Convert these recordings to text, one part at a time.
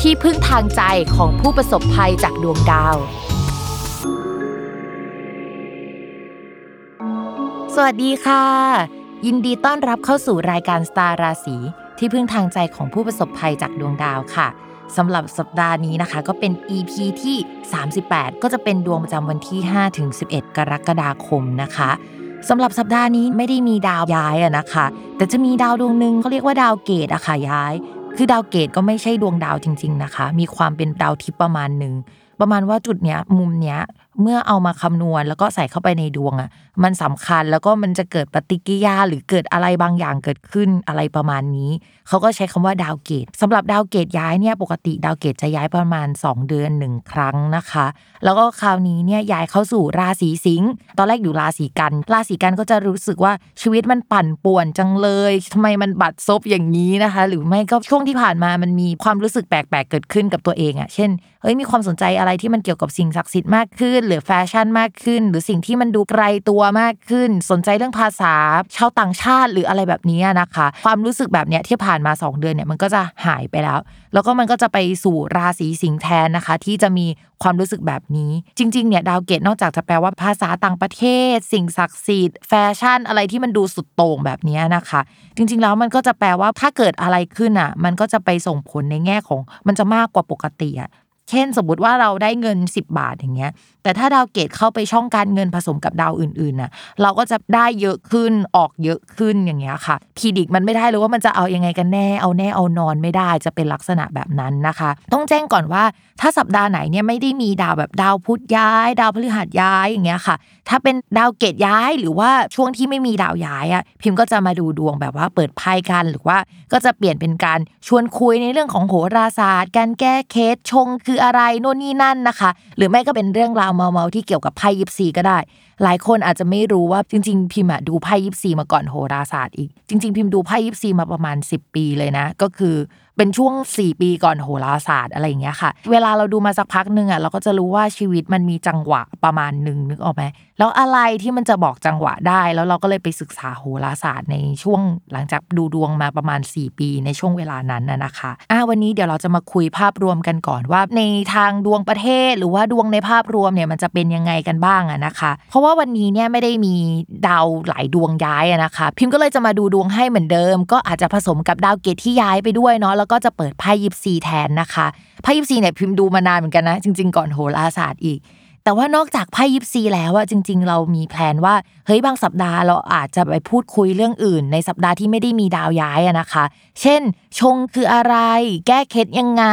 ที่พึ่งทางใจของผู้ประสบภัยจากดวงดาวสวัสดีค่ะยินดีต้อนรับเข้าสู่รายการสตาร์ราศีที่พึ่งทางใจของผู้ประสบภัยจากดวงดาวค่ะสำหรับสัปดาห์นี้นะคะก็เป็น EP ที่38ก็จะเป็นดวงประจำวันที่5ถึง11กรกฎาคมนะคะสำหรับสัปดาห์นี้ไม่ได้มีดาวย้ายนะคะแต่จะมีดาวดวงนึงเขาเรียกว่าดาวเกตค่ะย้ายคือดาวเกตก็ไม่ใช่ดวงดาวจริงๆนะคะมีความเป็นดาวทิพย์ประมาณนึงประมาณว่าจุดเนี้ยมุมเนี้ยเมื่อเอามาคำนวณแล้วก็ใส่เข้าไปในดวงอ่ะมันสำคัญแล้วก็มันจะเกิดปฏิกิริยาหรือเกิดอะไรบางอย่างเกิดขึ้นอะไรประมาณนี้เขาก็ใช้คำว่าดาวเกตสำหรับดาวเกตย้ายเนี่ยปกติดาวเกตจะย้ายประมาณ2เดือน1ครั้งนะคะแล้วก็คราวนี้เนี่ยย้ายเข้าสู่ราศีสิงห์ตอนแรกอยู่ราศีกันก็จะรู้สึกว่าชีวิตมันปั่นป่วนจังเลยทำไมมันบัดซบอย่างนี้นะคะหรือไม่ก็ช่วงที่ผ่านมามันมีความรู้สึกแปลกๆเกิดขึ้นกับตัวเองอ่ะเช่นมีความสนใจอะไรที่มันเกี่ยวกับสิ่งศักดิ์สิทธิ์มากขึ้นหรือแฟชั่นมากขึ้นหรือสิ่งที่มันดูไกลตัวมากขึ้นสนใจเรื่องภาษาชาวต่างชาติหรืออะไรแบบนี้นะคะความรู้สึกแบบเนี้ยที่ผ่านมา2เดือนเนี่ยมันก็จะหายไปแล้วก็มันก็จะไปสู่ราศีสิงห์แทนนะคะที่จะมีความรู้สึกแบบนี้จริงๆเนี่ยดาวเกตนอกจากจะแปลว่าภาษาต่างประเทศสิ่งศักดิ์สิทธิ์แฟชั่นอะไรที่มันดูสุดโต่งแบบนี้นะคะจริงๆแล้วมันก็จะแปลว่าถ้าเกิดอะไรขึ้นอ่ะมันก็จะไปส่งผลในแง่ของมันจะมากกว่าปกติอ่ะเช่นสมมุติว่าเราได้เงิน10บาทอย่างเงี้ยแต่ถ้าดาวเกตเข้าไปช่องการเงินผสมกับดาวอื่นๆน่ะเราก็จะได้เยอะขึ้นออกเยอะขึ้นอย่างเงี้ยค่ะพีดิกมันไม่ได้เลยว่ามันจะเอายังไงกันแน่เอาแน่เอานอนไม่ได้จะเป็นลักษณะแบบนั้นนะคะต้องแจ้งก่อนว่าถ้าสัปดาห์ไหนเนี่ยไม่ได้มีดาวแบบดาวพุธย้ายดาวพฤหัสย้ายอย่างเงี้ยค่ะถ้าเป็นดาวเกตย้ายหรือว่าช่วงที่ไม่มีดาวย้ายอ่ะพิมก็จะมาดูดวงแบบว่าเปิดไพ่กันหรือว่าก็จะเปลี่ยนเป็นการชวนคุยในเรื่องของโหราศาสตร์การแก้เคสชงคืออะไรโน่นนี่นั่นนะคะหรือไม่ก็เป็นเรื่องราวเมาๆที่เกี่ยวกับไพ่ยิปซีก็ได้หลายคนอาจจะไม่รู้ว่าจริงๆพิมดูไพ่ยิปซีมาก่อนโหราศาสตร์อีกจริงๆพิมดูไพ่ยิปซีมาประมาณ10ปีเลยนะก็คือเป็นช่วง4ปีก่อนโหราศาสตร์อะไรอย่างเงี้ยค่ะเวลาเราดูมาสักพักนึงอ่ะเราก็จะรู้ว่าชีวิตมันมีจังหวะประมาณนึงนึกออกมั้ยแล้วอะไรที่มันจะบอกจังหวะได้แล้วเราก็เลยไปศึกษาโหราศาสตร์ในช่วงหลังจากดูดวงมาประมาณ4ปีในช่วงเวลานั้นนะคะวันนี้เดี๋ยวเราจะมาคุยภาพรวมกันก่อนว่าในทางดวงประเทศหรือว่าดวงในภาพรวมเนี่ยมันจะเป็นยังไงกันบ้างนะคะเพราะว่าวันนี้เนี่ยไม่ได้มีดาวหลายดวงย้ายนะคะพิมก็เลยจะมาดูดวงให้เหมือนเดิมก็อาจจะผสมกับดาวเกตที่ย้ายไปด้วยเนาะก็จะเปิดไพ่ยิปซีแทนนะคะไพ่ยิปซีเนี่ยพิมพ์ดูมานานเหมือนกันนะจริงๆก่อนโหราศาสตร์อีกแต่ว่านอกจากไพ่ยิปซีแล้วอ่ะจริงๆเรามีแพลนว่าเฮ้ยบางสัปดาห์เราอาจจะไปพูดคุยเรื่องอื่นในสัปดาห์ที่ไม่ได้มีดาวย้ายนะคะเช่นชงคืออะไรแก้เคล็ดยังไง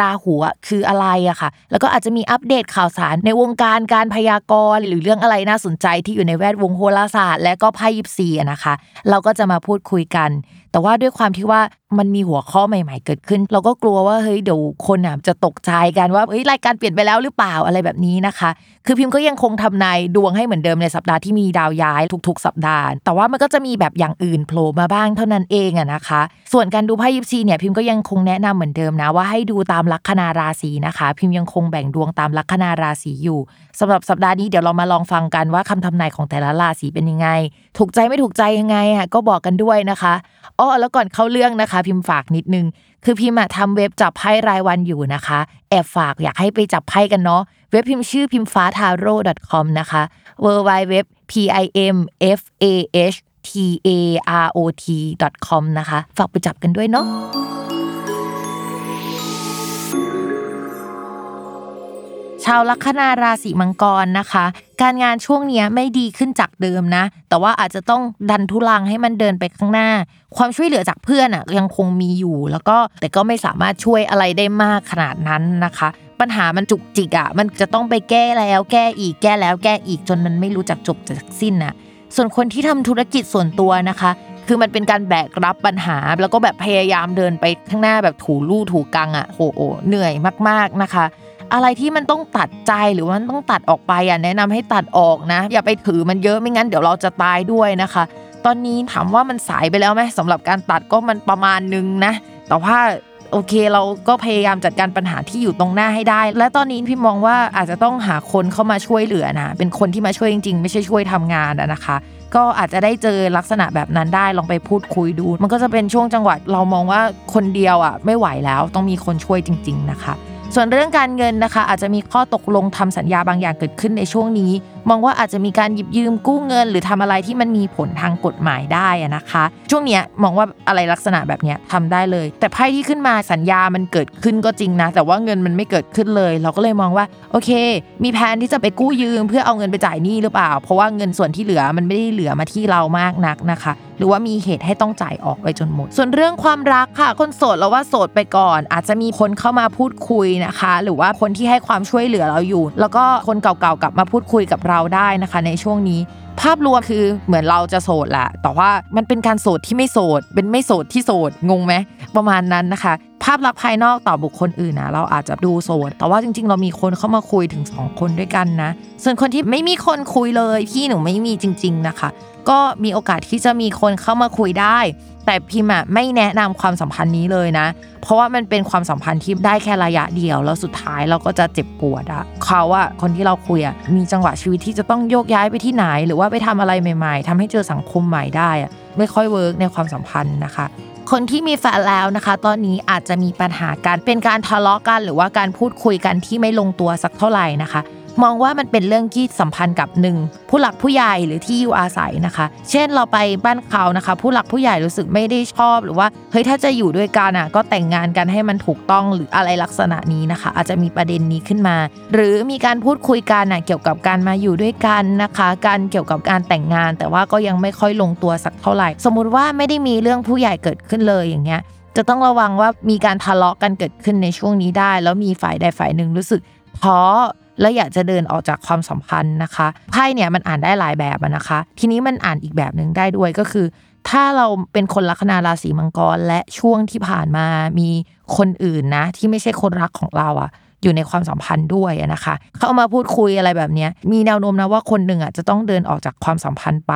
ราหูคืออะไรอะค่ะแล้วก็อาจจะมีอัปเดตข่าวสารในวงการการพยากรณ์หรือเรื่องอะไรน่าสนใจที่อยู่ในแวดวงโหราศาสตร์และก็ไพ่ยิปซีนะคะเราก็จะมาพูดคุยกันแต่ว่าด้วยความที่ว่ามันมีหัวข้อใหม่ๆเกิดขึ้นเราก็กลัวว่าเฮ้ยเดี๋ยวคนน่ะจะตกใจกันว่าเฮ้ยรายการเปลี่ยนไปแล้วหรือเปล่าอะไรแบบนี้นะคะคือพิมพ์ก็ยังคงทำนายดวงให้เหมือนเดิมในสัปดาห์ที่มีดาวย้ายทุกๆสัปดาห์แต่ว่ามันก็จะมีแบบอย่างอื่นโผล่มาบ้างเท่านั้นเองนะคะส่วนการดูไพ่ยิปซีเนี่ยพิมพ์ก็ยังคงแนะนำเหมือนเดิมนะว่าให้ดูตามลัคนาราศีนะคะพิมพ์ยังคงแบ่งดวงตามลัคนาราศีอยู่สำหรับสัปดาห์นี้เดี๋ยวเรามาลองฟังกันว่าคำทำนายของแต่ละราศีเป็นยังไงถูกใจไม่ถูกใจยังไงอ่ะก็บอกกันด้วยนะคะอ๋อแล้วก่อนเข้าเรื่องนะคะพิมพ์ฝากนิดนึงคือพิมพ์ทำเว็บจับไพ่รายวันอยู่นะคะแอบฝากอยากให้ไปจับไพ่กันเนาะเว็บพิมพ์ชื่อ pimfahtarot.com นะคะ www.pimfahtarot.com นะคะฝากไปจับกันด้วยเนาะ าวลัคนาราศีมังกรนะคะการงานช่วงนี้ไม่ดีขึ้นจากเดิมนะแต่ว่าอาจจะต้องดันทุลังให้มันเดินไปข้างหน้าความช่วยเหลือจากเพื่อนอ่ะยังคงมีอยู่แล้วก็แต่ก็ไม่สามารถช่วยอะไรได้มากขนาดนั้นนะคะปัญหามันจุกจิกอ่ะมันจะต้องไปแก้แล้วแก้อีกแก้แล้วแก้อีกจนมันไม่รู้จักจบจากสิ้นอ่ะส่วนคนที่ทำธุรกิจส่วนตัวนะคะคือมันเป็นการแบกรับปัญหาแล้วก็แบบพยายามเดินไปข้างหน้าแบบถูลู่ถูกังอ่ะโหเหนื่อยมากๆนะคะอะไรที่มันต้องตัดใจหรือว่าต้องตัดออกไปอ่ะแนะนำให้ตัดออกนะอย่าไปถือมันเยอะไม่งั้นเดี๋ยวเราจะตายด้วยนะคะตอนนี้ถามว่ามันสายไปแล้วไหมสำหรับการตัดก็มันประมาณนึงนะแต่ว่าโอเคเราก็พยายามจัดการปัญหาที่อยู่ตรงหน้าให้ได้และตอนนี้พี่มองว่าอาจจะต้องหาคนเข้ามาช่วยเหลือนะเป็นคนที่มาช่วยจริงๆไม่ใช่ช่วยทำงานนะคะก็อาจจะได้เจอลักษณะแบบนั้นได้ลองไปพูดคุยดูมันก็จะเป็นช่วงจังหวะเรามองว่าคนเดียวอ่ะไม่ไหวแล้วต้องมีคนช่วยจริงๆนะคะส่วนเรื่องการเงินนะคะอาจจะมีข้อตกลงทำสัญญาบางอย่างเกิดขึ้นในช่วงนี้มองว่าอาจจะมีการหยิบยืมกู้เงินหรือทำอะไรที่มันมีผลทางกฎหมายได้นะคะช่วงเนี้ยมองว่าอะไรลักษณะแบบเนี้ยทำได้เลยแต่ไพ่ที่ขึ้นมาสัญญามันเกิดขึ้นก็จริงนะแต่ว่าเงินมันไม่เกิดขึ้นเลยเราก็เลยมองว่าโอเคมีแผนที่จะไปกู้ยืมเพื่อเอาเงินไปจ่ายหนี้หรือเปล่าเพราะว่าเงินส่วนที่เหลือมันไม่ได้เหลือมาที่เรามากนักนะคะหรือว่ามีเหตุให้ต้องจ่ายออกไปจนหมดส่วนเรื่องความรักค่ะคนโสดเราว่าโสดไปก่อนอาจจะมีคนเข้ามาพูดคุยนะคะหรือว่าคนที่ให้ความช่วยเหลือเราอยู่แล้วก็คนเก่าๆกลับมาพูดคุยกับเราได้นะคะในช่วงนี้ภาพรวมคือเหมือนเราจะโสดแหละแต่ว่ามันเป็นการโสดที่ไม่โสดเป็นไม่โสดที่โสดงงไหมประมาณนั้นนะคะภาพลักษณ์ภายนอกต่อบุคคลอื่นนะเราอาจจะดูโสดแต่ว่าจริงๆเรามีคนเข้ามาคุยถึง2คนด้วยกันนะส่วนคนที่ไม่มีคนคุยเลยพี่หนูไม่มีจริงๆนะคะก็มีโอกาสที่จะมีคนเข้ามาคุยได้แต่พิมพ์ไม่แนะนำความสัมพันธ์นี้เลยนะเพราะว่ามันเป็นความสัมพันธ์ที่ได้แค่ระยะเดียวแล้วสุดท้ายเราก็จะเจ็บปวดอ่ะเขาอ่ะคนที่เราคุยอ่ะมีจังหวะชีวิตที่จะต้องโยกย้ายไปที่ไหนหรือว่าไปทำอะไรใหม่ๆทำให้เจอสังคมใหม่ได้อ่ะไม่ค่อยเวิร์กในความสัมพันธ์นะคะคนที่มีแฟนแล้วนะคะตอนนี้อาจจะมีปัญหากันเป็นการทะเลาะกันหรือว่าการพูดคุยกันที่ไม่ลงตัวสักเท่าไหร่นะคะมองว่ามันเป็นเรื่องที่สัมพันธ์กับ1ผู้หลักผู้ใหญ่หรือที่อยู่อาศัยนะคะเช่นเราไปบ้านเขานะคะผู้หลักผู้ใหญ่รู้สึกไม่ได้ชอบหรือว่าเฮ้ยถ้าจะอยู่ด้วยกันอ่ะก็แต่งงานกันให้มันถูกต้องหรืออะไรลักษณะนี้นะคะอาจจะมีประเด็นนี้ขึ้นมาหรือมีการพูดคุยกันเกี่ยวกับการมาอยู่ด้วยกันนะคะการเกี่ยวกับการแต่งงานแต่ว่าก็ยังไม่ค่อยลงตัวสักเท่าไหร่สมมุติว่าไม่ได้มีเรื่องผู้ใหญ่เกิดขึ้นเลยอย่างเงี้ยจะต้องระวังว่ามีการทะเลาะกันเกิดขึ้นในช่วงนี้ได้แล้วมีฝ่ายใดฝ่ายหนึ่งรู้สึกท้อและอยากจะเดินออกจากความสัมพันธ์นะคะไพ่เนี่ยมันอ่านได้หลายแบบนะคะทีนี้มันอ่านอีกแบบนึงได้ด้วยก็คือถ้าเราเป็นคนลัคนาราศีมังกรและช่วงที่ผ่านมามีคนอื่นนะที่ไม่ใช่คนรักของเราอ่ะอยู่ในความสัมพันธ์ด้วยนะคะเข้ามาพูดคุยอะไรแบบนี้มีแนวโน้มนะว่าคนหนึ่งอ่ะจะต้องเดินออกจากความสัมพันธ์ไป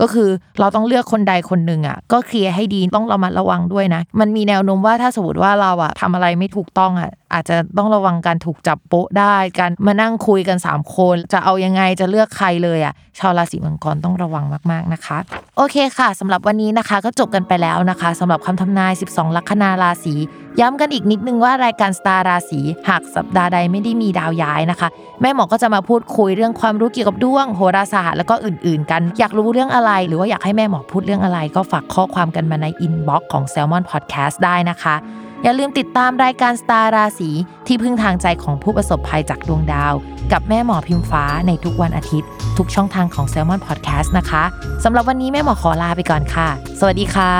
ก็คือเราต้องเลือกคนใดคนหนึ่งอ่ะก็เคลียร์ให้ดีต้องระมัดระวังด้วยนะมันมีแนวโน้มว่าถ้าสมมติว่าเราอ่ะทำอะไรไม่ถูกต้องอ่ะอาจจะต้องระวังการถูกจับโป๊ะได้การมานั่งคุยกัน3คนจะเอายังไงจะเลือกใครเลยอ่ะชาวราศีมังกรต้องระวังมากๆนะคะโอเคค่ะสำหรับวันนี้นะคะก็จบกันไปแล้วนะคะสำหรับคำทำนาย12ลัคนาราศีย้ำกันอีกนิดนึงว่ารายการสตาร์ราศีหากสัปดาห์ใดไม่ได้มีดาวย้ายนะคะแม่หมอก็จะมาพูดคุยเรื่องความรู้เกี่ยวกับดวงโหราศาสตร์แล้วก็อื่นๆกันอยากรู้เรื่องอะไรหรือว่าอยากให้แม่หมอพูดเรื่องอะไรก็ฝากข้อความกันมาในอินบ็อกซ์ของ Salmon Podcast ได้นะคะอย่าลืมติดตามรายการสตาร์ราศีที่พึ่งทางใจของผู้ประสบภัยจากดวงดาวกับแม่หมอพิมฟ้าในทุกวันอาทิตย์ทุกช่องทางของ Salmon Podcast นะคะสำหรับวันนี้แม่หมอขอลาไปก่อนค่ะสวัสดีค่ะ